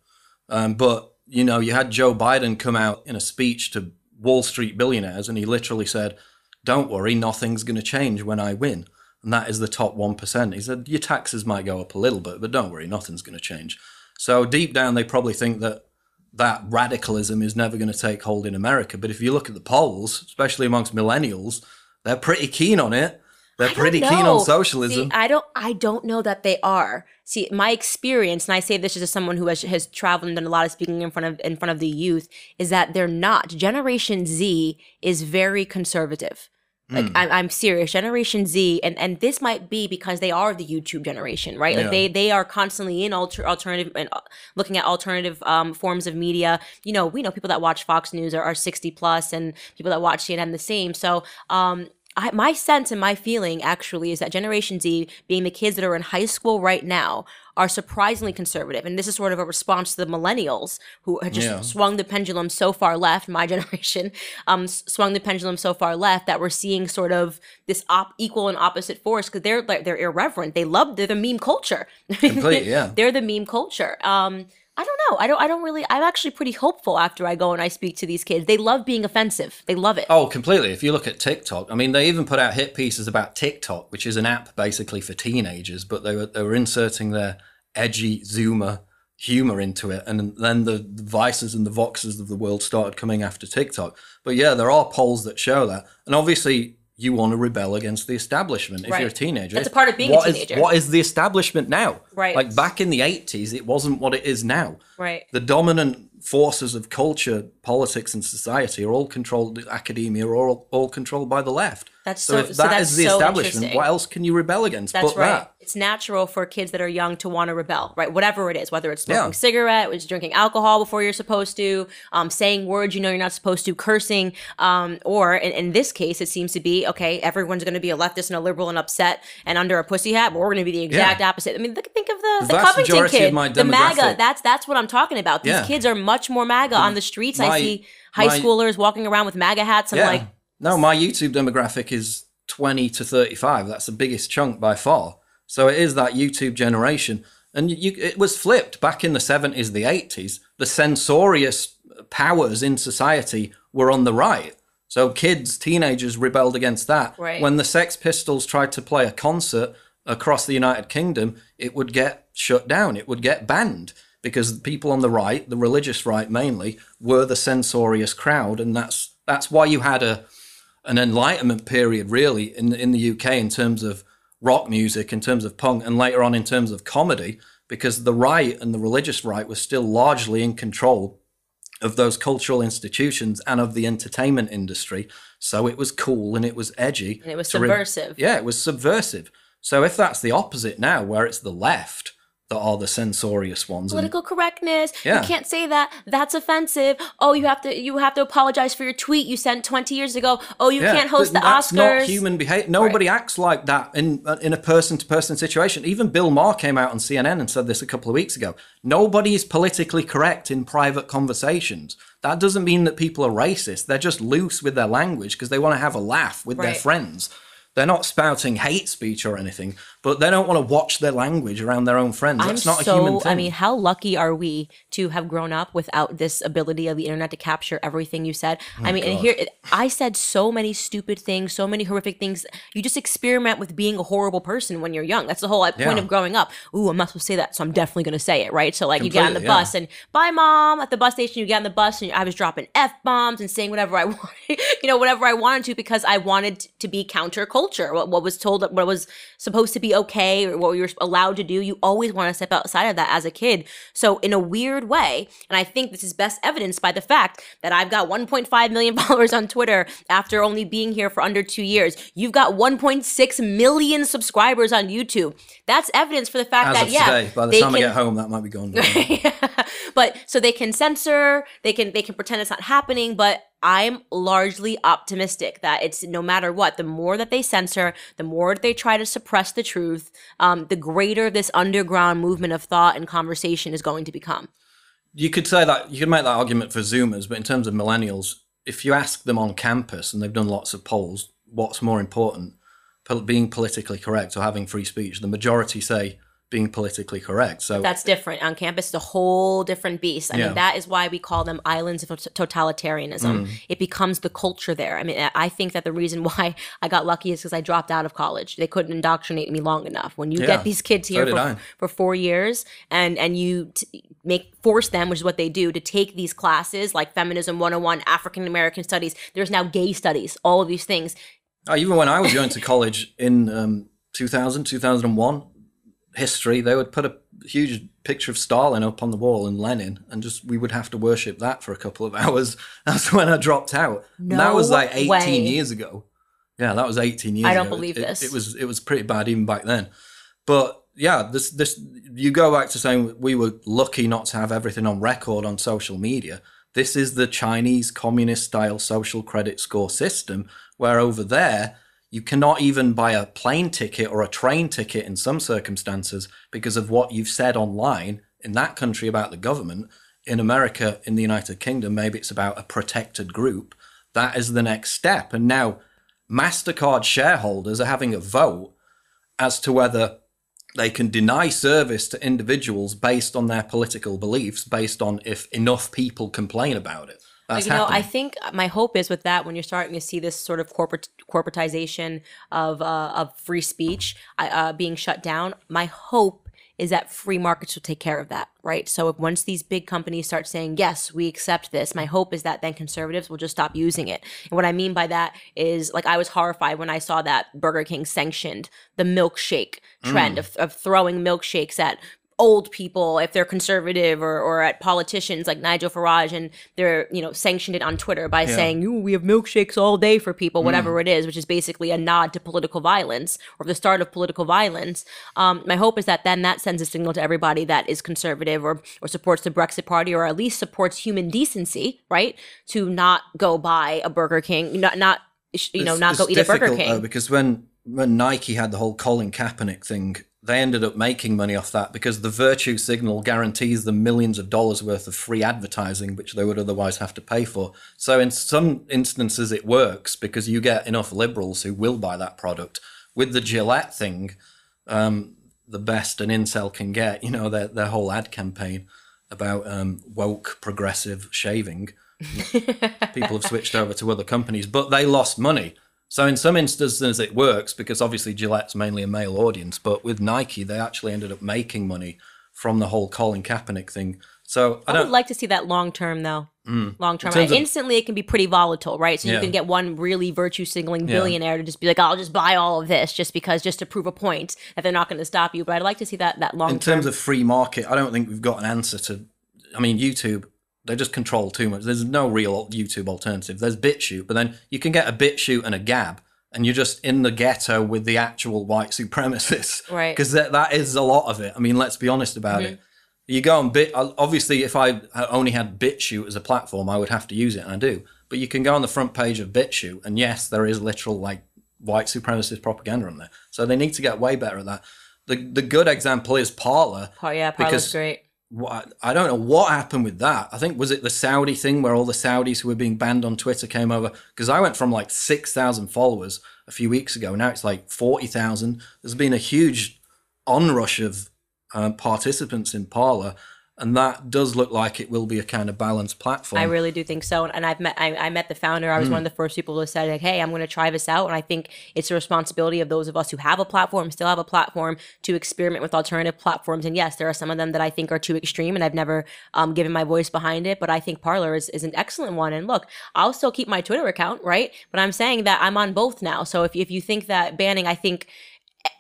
Um, but, you know, you had Joe Biden come out in a speech to Wall Street billionaires and he literally said, don't worry, nothing's going to change when I win. And that is the top one percent. He said, your taxes might go up a little bit, but don't worry, nothing's going to change. So deep down, they probably think that that radicalism is never going to take hold in America. But if you look at the polls, especially amongst millennials, they're pretty keen on it. They're pretty know. keen on socialism. See, I don't I don't know that they are. See, my experience, and I say this as someone who has, has traveled and done a lot of speaking in front of in front of the youth, is that they're not. Generation Z is very conservative. Like, mm. I'm, I'm serious. Generation Z, and, and this might be because they are the YouTube generation, right? Yeah. Like they they are constantly in alter, alternative and looking at alternative um, forms of media. You know, we know people that watch Fox News are, are sixty plus, and people that watch C N N the same. So um, I, my sense and my feeling actually is that Generation Z, being the kids that are in high school right now, are surprisingly conservative. And this is sort of a response to the millennials who have just yeah. swung the pendulum so far left, my generation, um, swung the pendulum so far left that we're seeing sort of this op equal and opposite force, because they're like, they're irreverent. They love, they're the meme culture. Complete, yeah. They're the meme culture. Um, I don't know. I don't, I don't really, I'm actually pretty hopeful after I go and I speak to these kids. They love being offensive. They love it. Oh, completely. If you look at TikTok, I mean, they even put out hit pieces about TikTok, which is an app basically for teenagers, but they were, they were inserting their edgy Zoomer humor into it. And then the Vices and the Voxes of the world started coming after TikTok. But yeah, there are polls that show that. And obviously you want to rebel against the establishment if right. you're a teenager. That's a part of being what a teenager. Is, what is the establishment now? Right. Like back in the eighties, it wasn't what it is now. Right. The dominant forces of culture, politics, and society are all controlled, academia, are all, all controlled by the left. That's so, so if that so that's is the so establishment, what else can you rebel against? That's but right. That? It's natural for kids that are young to want to rebel, right? Whatever it is, whether it's smoking yeah. a cigarette, it's drinking alcohol before you're supposed to, um, saying words you know you're not supposed to, cursing, um, or in, in this case, it seems to be, okay, everyone's going to be a leftist and a liberal and upset and under a pussy hat, but we're going to be the exact yeah. opposite. I mean, look, think of the, the, the Covington kid, the MAGA. That's, that's what I'm talking about. These yeah. kids are much more MAGA on the streets. My, I see high my, schoolers walking around with MAGA hats. I'm yeah. like... No, my YouTube demographic is twenty to thirty-five. That's the biggest chunk by far. So it is that YouTube generation. And you, it was flipped back in the seventies, the eighties. The censorious powers in society were on the right. So kids, teenagers rebelled against that. Right. When the Sex Pistols tried to play a concert across the United Kingdom, it would get shut down. It would get banned. Because people on the right, the religious right mainly, were the censorious crowd. And that's that's why you had a an Enlightenment period, really, in, in the U K in terms of rock music, in terms of punk, and later on in terms of comedy, because the right and the religious right was still largely in control of those cultural institutions and of the entertainment industry. So it was cool and it was edgy. And it was subversive. Yeah, it was subversive. So if that's the opposite now, where it's the left... that are the censorious ones. Political and, correctness. Yeah. You can't say that. That's offensive. Oh, you have to you have to apologize for your tweet you sent twenty years ago. Oh, you yeah, can't host the that's Oscars. That's not human behavior. Nobody right. acts like that in in a person-to-person situation. Even Bill Maher came out on C N N and said this a couple of weeks ago. Nobody is politically correct in private conversations. That doesn't mean that people are racist. They're just loose with their language because they want to have a laugh with right. their friends. They're not spouting hate speech or anything, but they don't want to watch their language around their own friends. That's not a human thing. I mean, how lucky are we to have grown up without this ability of the internet to capture everything you said? I mean, and here, I said so many stupid things, so many horrific things. You just experiment with being a horrible person when you're young. That's the whole point of growing up. Ooh, I'm not supposed to say that, so I'm definitely going to say it, right? So like you get on the bus and, bye, Mom, at the bus station, you get on the bus and I was dropping F-bombs and saying whatever I wanted, you know, whatever I wanted to because I wanted to be countercultural. Culture, what, what was told, what was supposed to be okay, or what we were allowed to do, you always want to step outside of that as a kid. So in a weird way, and I think this is best evidenced by the fact that I've got one point five million followers on Twitter after only being here for under two years. You've got one point six million subscribers on YouTube. That's evidence for the fact that, yeah. As of today, by the time I get home, that might be gone. yeah. But so they can censor, they can they can pretend it's not happening, but I'm largely optimistic that it's no matter what, the more that they censor, the more they try to suppress the truth, um, the greater this underground movement of thought and conversation is going to become. You could say that, you could make that argument for Zoomers, but in terms of millennials, if you ask them on campus, and they've done lots of polls, what's more important, being politically correct or having free speech, the majority say being politically correct. So that's different. On campus, it's a whole different beast. I yeah. mean, that is why we call them islands of totalitarianism. Mm. It becomes the culture there. I mean, I think that the reason why I got lucky is because I dropped out of college. They couldn't indoctrinate me long enough. When you yeah. get these kids here so for, for four years and, and you t make force them, which is what they do, to take these classes like Feminism one oh one, African American Studies. There's now gay studies, all of these things. Even when I was going to college in um, two thousand, two thousand one, history, they would put a huge picture of Stalin up on the wall and Lenin, and just we would have to worship that for a couple of hours. That's when I dropped out. No that was like eighteen way. years ago. Yeah, that was eighteen years ago. I don't ago. believe it, this. It, it was it was pretty bad even back then. But yeah, this this you go back to saying we were lucky not to have everything on record on social media. This is the Chinese communist style social credit score system, where over there you cannot even buy a plane ticket or a train ticket in some circumstances because of what you've said online in that country about the government. In America, in the United Kingdom, maybe it's about a protected group. That is the next step. And now MasterCard shareholders are having a vote as to whether they can deny service to individuals based on their political beliefs, based on if enough people complain about it. That's you know, happening. I think my hope is with that, when you're starting to see this sort of corporate corporatization of uh, of free speech uh, being shut down, my hope is that free markets will take care of that, right? So if once these big companies start saying, yes, we accept this, my hope is that then conservatives will just stop using it. And what I mean by that is, like, I was horrified when I saw that Burger King sanctioned the milkshake trend mm. of, of throwing milkshakes at old people if they're conservative, or or at politicians like Nigel Farage, and they're, you know, sanctioned it on Twitter by yeah. saying, ooh, we have milkshakes all day for people, whatever mm. it is, which is basically a nod to political violence or the start of political violence. Um, my hope is that then that sends a signal to everybody that is conservative or or supports the Brexit Party, or at least supports human decency, right? To not go buy a Burger King, not, not you know, it's, not go eat a Burger King. Though, because when, when Nike had the whole Colin Kaepernick thing, they ended up making money off that because the virtue signal guarantees them millions of dollars worth of free advertising, which they would otherwise have to pay for. So in some instances it works because you get enough liberals who will buy that product. With the Gillette thing, um, the best an incel can get, you know, their, their whole ad campaign about um, woke progressive shaving. People have switched over to other companies, but they lost money. So in some instances it works because obviously Gillette's mainly a male audience, but with Nike, they actually ended up making money from the whole Colin Kaepernick thing. So I, I don't would like to see that long term, though. Mm. Long term, right? of, instantly it can be pretty volatile, right? So yeah. you can get one really virtue signaling billionaire yeah. to just be like, "I'll just buy all of this just because, just to prove a point that they're not going to stop you." But I'd like to see that that long term. In terms of free market, I don't think we've got an answer to. I mean, YouTube. They just control too much. There's no real YouTube alternative. There's BitChute, but then you can get a BitChute and a Gab, and you're just in the ghetto with the actual white supremacists. Right. Because that, that is a lot of it. I mean, let's be honest about mm-hmm. it. You go on Bit... Obviously, if I only had BitChute as a platform, I would have to use it, and I do. But you can go on the front page of BitChute, and yes, there is literal, like, white supremacist propaganda on there. So they need to get way better at that. The the good example is Parler. Oh, yeah, Parler's great. I don't know what happened with that. I think, was it the Saudi thing where all the Saudis who were being banned on Twitter came over? Because I went from like six thousand followers a few weeks ago. Now it's like forty thousand. There's been a huge onrush of uh, participants in Parler. And that does look like it will be a kind of balanced platform. I really do think so. And I've met, I, I met the founder. I was mm. one of the first people who said, like, hey, I'm going to try this out. And I think it's the responsibility of those of us who have a platform, still have a platform, to experiment with alternative platforms. And yes, there are some of them that I think are too extreme, and I've never um, given my voice behind it. But I think Parler is, is an excellent one. And look, I'll still keep my Twitter account, right? But I'm saying that I'm on both now. So if if you think that banning, I think...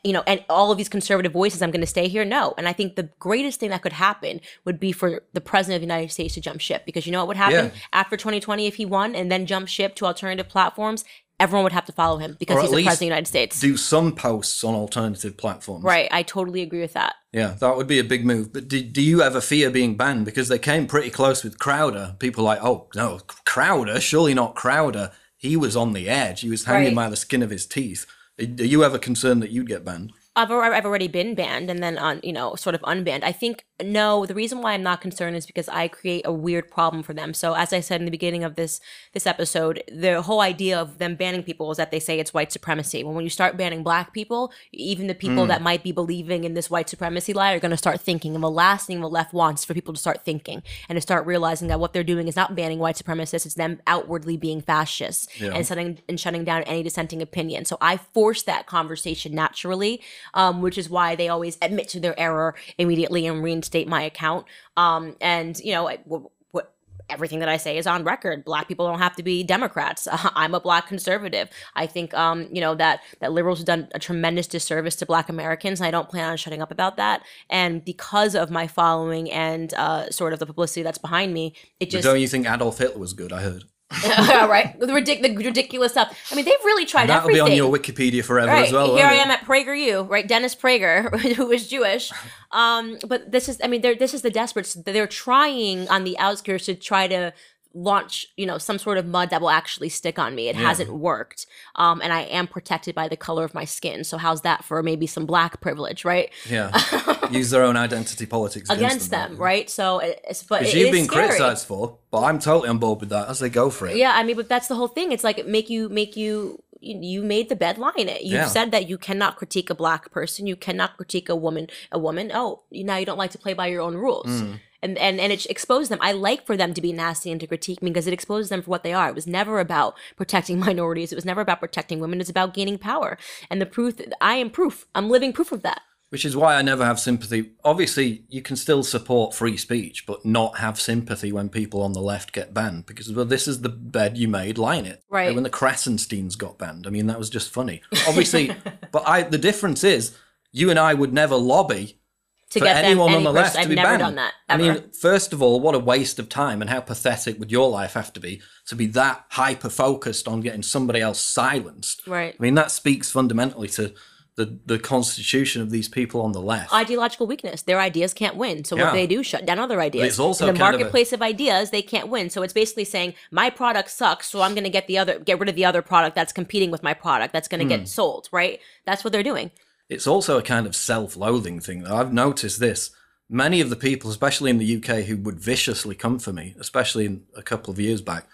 you know, and all of these conservative voices, I'm going to stay here? No. And I think the greatest thing that could happen would be for the president of the United States to jump ship, because you know what would happen yeah. after twenty twenty if he won and then jump ship to alternative platforms? Everyone would have to follow him because he's the president of the United States. Do some posts on alternative platforms. Right. I totally agree with that. Yeah, that would be a big move. But do, do you ever fear being banned? Because they came pretty close with Crowder. People like, oh, no, Crowder? Surely not Crowder. He was on the edge. He was hanging right. by the skin of his teeth. Are you ever concerned that you'd get banned? I've I've already been banned and then, on, you know, sort of unbanned. I think, no, the reason why I'm not concerned is because I create a weird problem for them. So as I said in the beginning of this this episode, the whole idea of them banning people is that they say it's white supremacy. Well, when you start banning black people, even the people mm. that might be believing in this white supremacy lie are going to start thinking. And the last thing the left wants for people to start thinking and to start realizing that what they're doing is not banning white supremacists, it's them outwardly being fascists yeah. and, shutting, and shutting down any dissenting opinion. So I force that conversation naturally. Um, which is why they always admit to their error immediately and reinstate my account. Um, and, you know, I, w- w- everything that I say is on record. Black people don't have to be Democrats. Uh, I'm a black conservative. I think, um, you know, that, that liberals have done a tremendous disservice to black Americans. And I don't plan on shutting up about that. And because of my following and uh, sort of the publicity that's behind me, it just— But don't you think Adolf Hitler was good? I heard. All right, the, ridic the ridiculous stuff. I mean, they've really tried that everything. That'll be on your Wikipedia forever, right, as well. Here I am it? at PragerU, right? Dennis Prager, who is Jewish. Um, but this is, I mean, this is the desperate. They're trying on the outskirts to try to launch, you know, some sort of mud that will actually stick on me. It yeah. hasn't worked. Um, and I am protected by the color of my skin. So how's that for maybe some black privilege, right? Yeah. Use their own identity politics against, against them, them right? So it's, but it, you've it been is scary. criticized for, but I'm totally on board with that as they go for it. Yeah. I mean, but that's the whole thing. It's like, make you, make you, you made the bed line it. You've yeah. said that you cannot critique a black person. You cannot critique a woman, a woman. Oh, now you don't like to play by your own rules. Mm. And, and and it exposed them. I like for them to be nasty and to critique me because it exposes them for what they are. It was never about protecting minorities. It was never about protecting women. It's about gaining power. And the proof, I am proof. I'm living proof of that. Which is why I never have sympathy. Obviously, you can still support free speech, but not have sympathy when people on the left get banned. Because, well, this is the bed you made, lying it. Right. Like when the Krasensteins got banned. I mean, that was just funny. Obviously, but I the difference is you and I would never lobby To for get anyone them, any on the left to be I've never banned. Done that, ever. I mean, first of all, what a waste of time, and how pathetic would your life have to be to be that hyper-focused on getting somebody else silenced? Right. I mean, that speaks fundamentally to the, the constitution of these people on the left. Ideological weakness. Their ideas can't win. So yeah. what they do, shut down other ideas. But it's also in the marketplace of, a... of ideas, they can't win. So it's basically saying, my product sucks, so I'm going to get the other, get rid of the other product that's competing with my product that's going to hmm. get sold, right? That's what they're doing. It's also a kind of self-loathing thing, though. I've noticed this. Many of the people, especially in the U K, who would viciously come for me, especially in a couple of years back,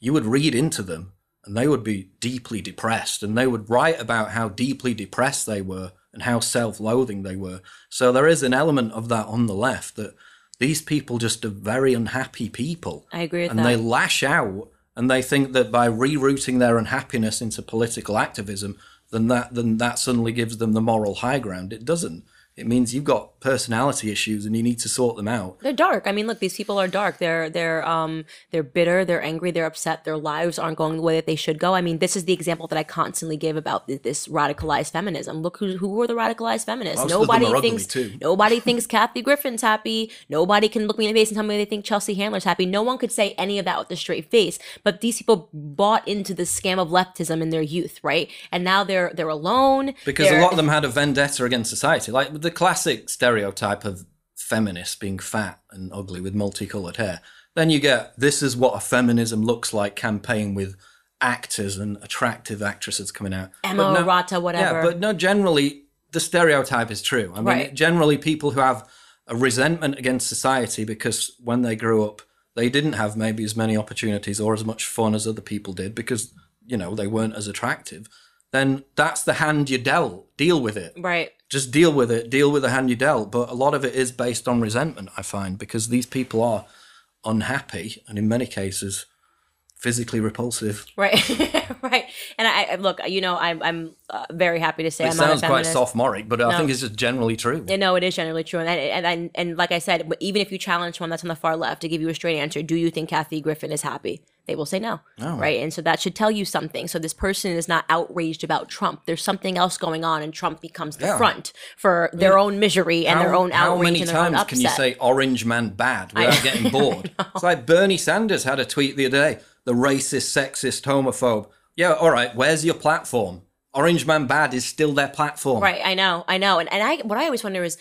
you would read into them and they would be deeply depressed, and they would write about how deeply depressed they were and how self-loathing they were. So there is an element of that on the left, that these people just are very unhappy people. I agree with and that. And they lash out, and they think that by rerouting their unhappiness into political activism, then that, then that suddenly gives them the moral high ground. It doesn't. It means you've got personality issues and you need to sort them out. They're dark. I mean, look, these people are dark. They're they're um they're bitter. They're angry. They're upset. Their lives aren't going the way that they should go. I mean, this is the example that I constantly give about this radicalized feminism. Look who who are the radicalized feminists. Most nobody of them are thinks too. nobody thinks Kathy Griffin's happy. Nobody can look me in the face and tell me they think Chelsea Handler's happy. No one could say any of that with a straight face. But these people bought into the scam of leftism in their youth, right? And now they're they're alone because they're, a lot of them had a vendetta against society, like. The classic stereotype of feminists being fat and ugly with multicolored hair. Then you get, this is what a feminism looks like campaign with actors and attractive actresses coming out. Emma no, Rata, whatever. Yeah, but no, generally, the stereotype is true. I mean, right. generally people who have a resentment against society because when they grew up, they didn't have maybe as many opportunities or as much fun as other people did because, you know, they weren't as attractive. Then that's the hand you dealt. Deal with it. Right. Just deal with it, deal with the hand you dealt. But a lot of it is based on resentment, I find, because these people are unhappy and in many cases physically repulsive. Right, right. And I look, you know, I'm, I'm uh, very happy to say it I'm sounds not a feminist. Quite sophomoric, but no. I think it's just generally true. Yeah, no, it is generally true. And, and, and, and like I said, even if you challenge one that's on the far left to give you a straight answer, do you think Kathy Griffin is happy? They will say no, oh. right? And so that should tell you something. So this person is not outraged about Trump. There's something else going on, and Trump becomes the yeah. front for their yeah. own misery and how, their own outrage and their own upset. How many times can you say orange man bad without getting bored? It's like Bernie Sanders had a tweet the other day, the racist, sexist, homophobe. Yeah, all right, where's your platform? Orange man bad is still their platform. Right, I know, I know. And, and I, what I always wonder is,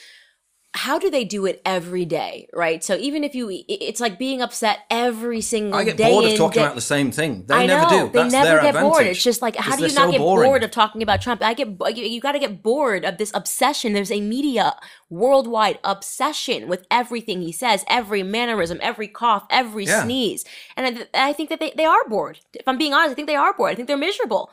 how do they do it every day, right? So even if you, it's like being upset every single day. I get day bored of talking about the same thing. They I never know, do. They That's never their get advantage. Bored. It's just like, how do you not so get boring. bored of talking about Trump? I get, you got to get bored of this obsession. There's a media worldwide obsession with everything he says, every mannerism, every cough, every yeah. sneeze. And I, I think that they, they are bored. If I'm being honest, I think they are bored. I think they're miserable.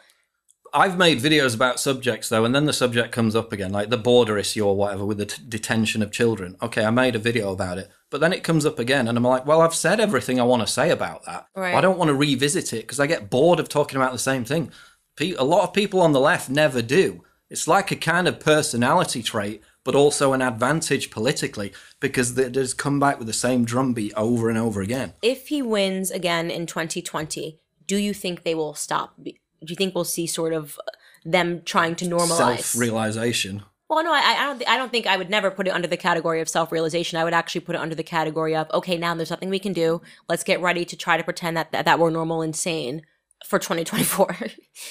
I've made videos about subjects, though, and then the subject comes up again, like the border issue or whatever with the t detention of children. Okay, I made a video about it, but then it comes up again, and I'm like, well, I've said everything I want to say about that. Right. I don't want to revisit it because I get bored of talking about the same thing. Pe a lot of people on the left never do. It's like a kind of personality trait, but also an advantage politically, because they just come back with the same drumbeat over and over again. If he wins again in twenty twenty, do you think they will stop? Do you think we'll see sort of them trying to normalize? Self-realization. Well, no, I, I don't. Th- I don't think I would never put it under the category of self-realization. I would actually put it under the category of, okay, now there's nothing we can do. Let's get ready to try to pretend that that, that we're normal and sane for twenty twenty-four.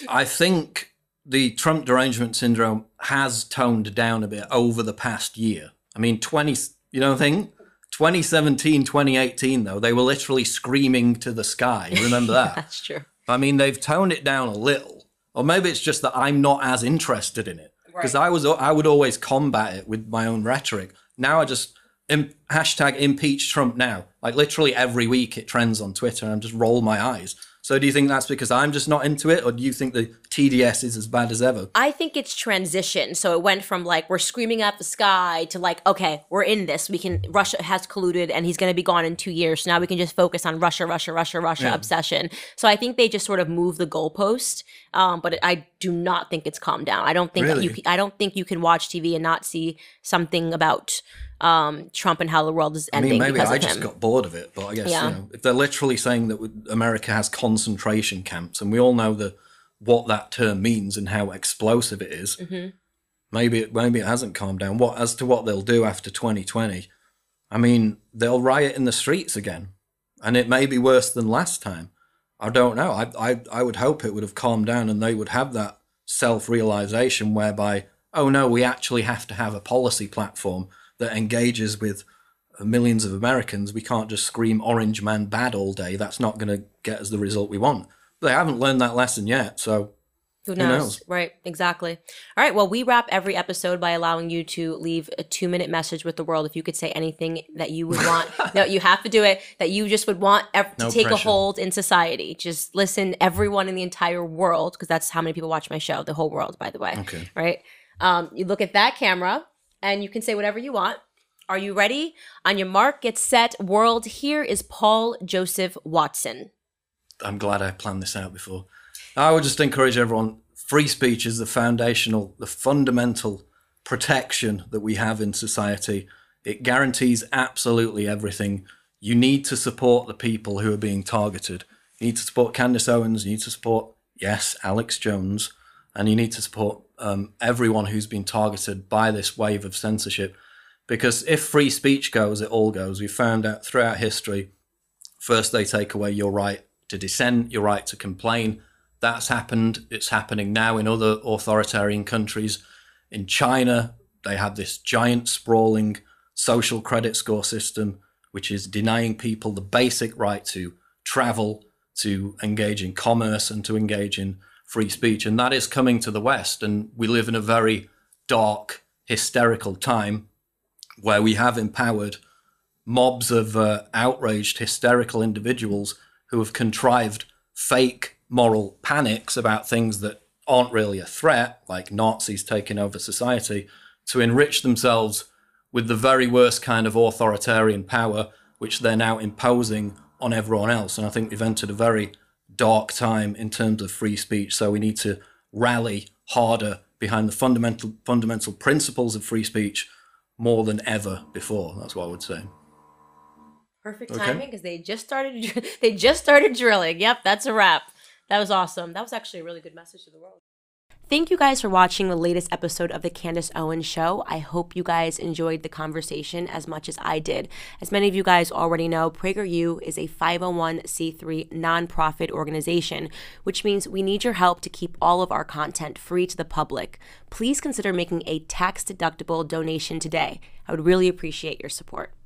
I think the Trump derangement syndrome has toned down a bit over the past year. I mean, twenty. You know, thing twenty seventeen, twenty eighteen. Though they were literally screaming to the sky. Remember that? That's true. I mean, they've toned it down a little, or maybe it's just that I'm not as interested in it. Because I was, I would always combat it with my own rhetoric. Now I just im- hashtag impeach Trump now. Like literally every week it trends on Twitter and I just roll my eyes. So do you think that's because I'm just not into it, or do you think the T D S is as bad as ever? I think it's transitioned. So it went from like, we're screaming at the sky to like, okay, we're in this. We can, Russia has colluded and he's going to be gone in two years. So now we can just focus on Russia, Russia, Russia, Russia yeah. obsession. So I think they just sort of moved the goalpost. Um, but I do not think it's calmed down. I don't think really? you, I don't think you can watch T V and not see something about um Trump and how the world is ending. I mean, maybe because I of just him. got bored of it, but I guess yeah. you know, if they're literally saying that America has concentration camps, and we all know the what that term means and how explosive it is, mm-hmm. maybe it, maybe it hasn't calmed down. What as to what they'll do after twenty twenty? I mean, they'll riot in the streets again, and it may be worse than last time. I don't know. I I, I would hope it would have calmed down, and they would have that self-realization whereby, oh no, we actually have to have a policy platform that engages with millions of Americans. We can't just scream orange man bad all day. That's not going to get us the result we want. They haven't learned that lesson yet, so who knows? Who knows? Right, exactly. All right, well, we wrap every episode by allowing you to leave a two-minute message with the world. If you could say anything that you would want, no, you have to do it, that you just would want ev- no to take pressure. a hold in society. Just listen, everyone in the entire world, because that's how many people watch my show, the whole world, by the way. Okay. Right? Um, you look at that camera, and you can say whatever you want. Are you ready? On your mark, get set, world, here is Paul Joseph Watson. I'm glad I planned this out before. I would just encourage everyone, free speech is the foundational, the fundamental protection that we have in society. It guarantees absolutely everything. You need to support the people who are being targeted. You need to support Candace Owens. You need to support, yes, Alex Jones. And you need to support um, everyone who's been targeted by this wave of censorship. Because if free speech goes, it all goes. We found out throughout history, first they take away your right to dissent, your right to complain. That's happened. It's happening now in other authoritarian countries. In China, they have this giant sprawling social credit score system, which is denying people the basic right to travel, to engage in commerce, and to engage in free speech. And that is coming to the West. And we live in a very dark, hysterical time where we have empowered mobs of uh, outraged, hysterical individuals who have contrived fake moral panics about things that aren't really a threat, like Nazis taking over society, to enrich themselves with the very worst kind of authoritarian power, which they're now imposing on everyone else. And I think we've entered a very dark time in terms of free speech, so we need to rally harder behind the fundamental fundamental principles of free speech more than ever before. That's what I would say. Perfect timing, because okay. they just started they just started drilling. Yep, that's a wrap. That was awesome. That was actually a really good message to the world. Thank you guys for watching the latest episode of The Candace Owens Show. I hope you guys enjoyed the conversation as much as I did. As many of you guys already know, PragerU is a five oh one c three nonprofit organization, which means we need your help to keep all of our content free to the public. Please consider making a tax-deductible donation today. I would really appreciate your support.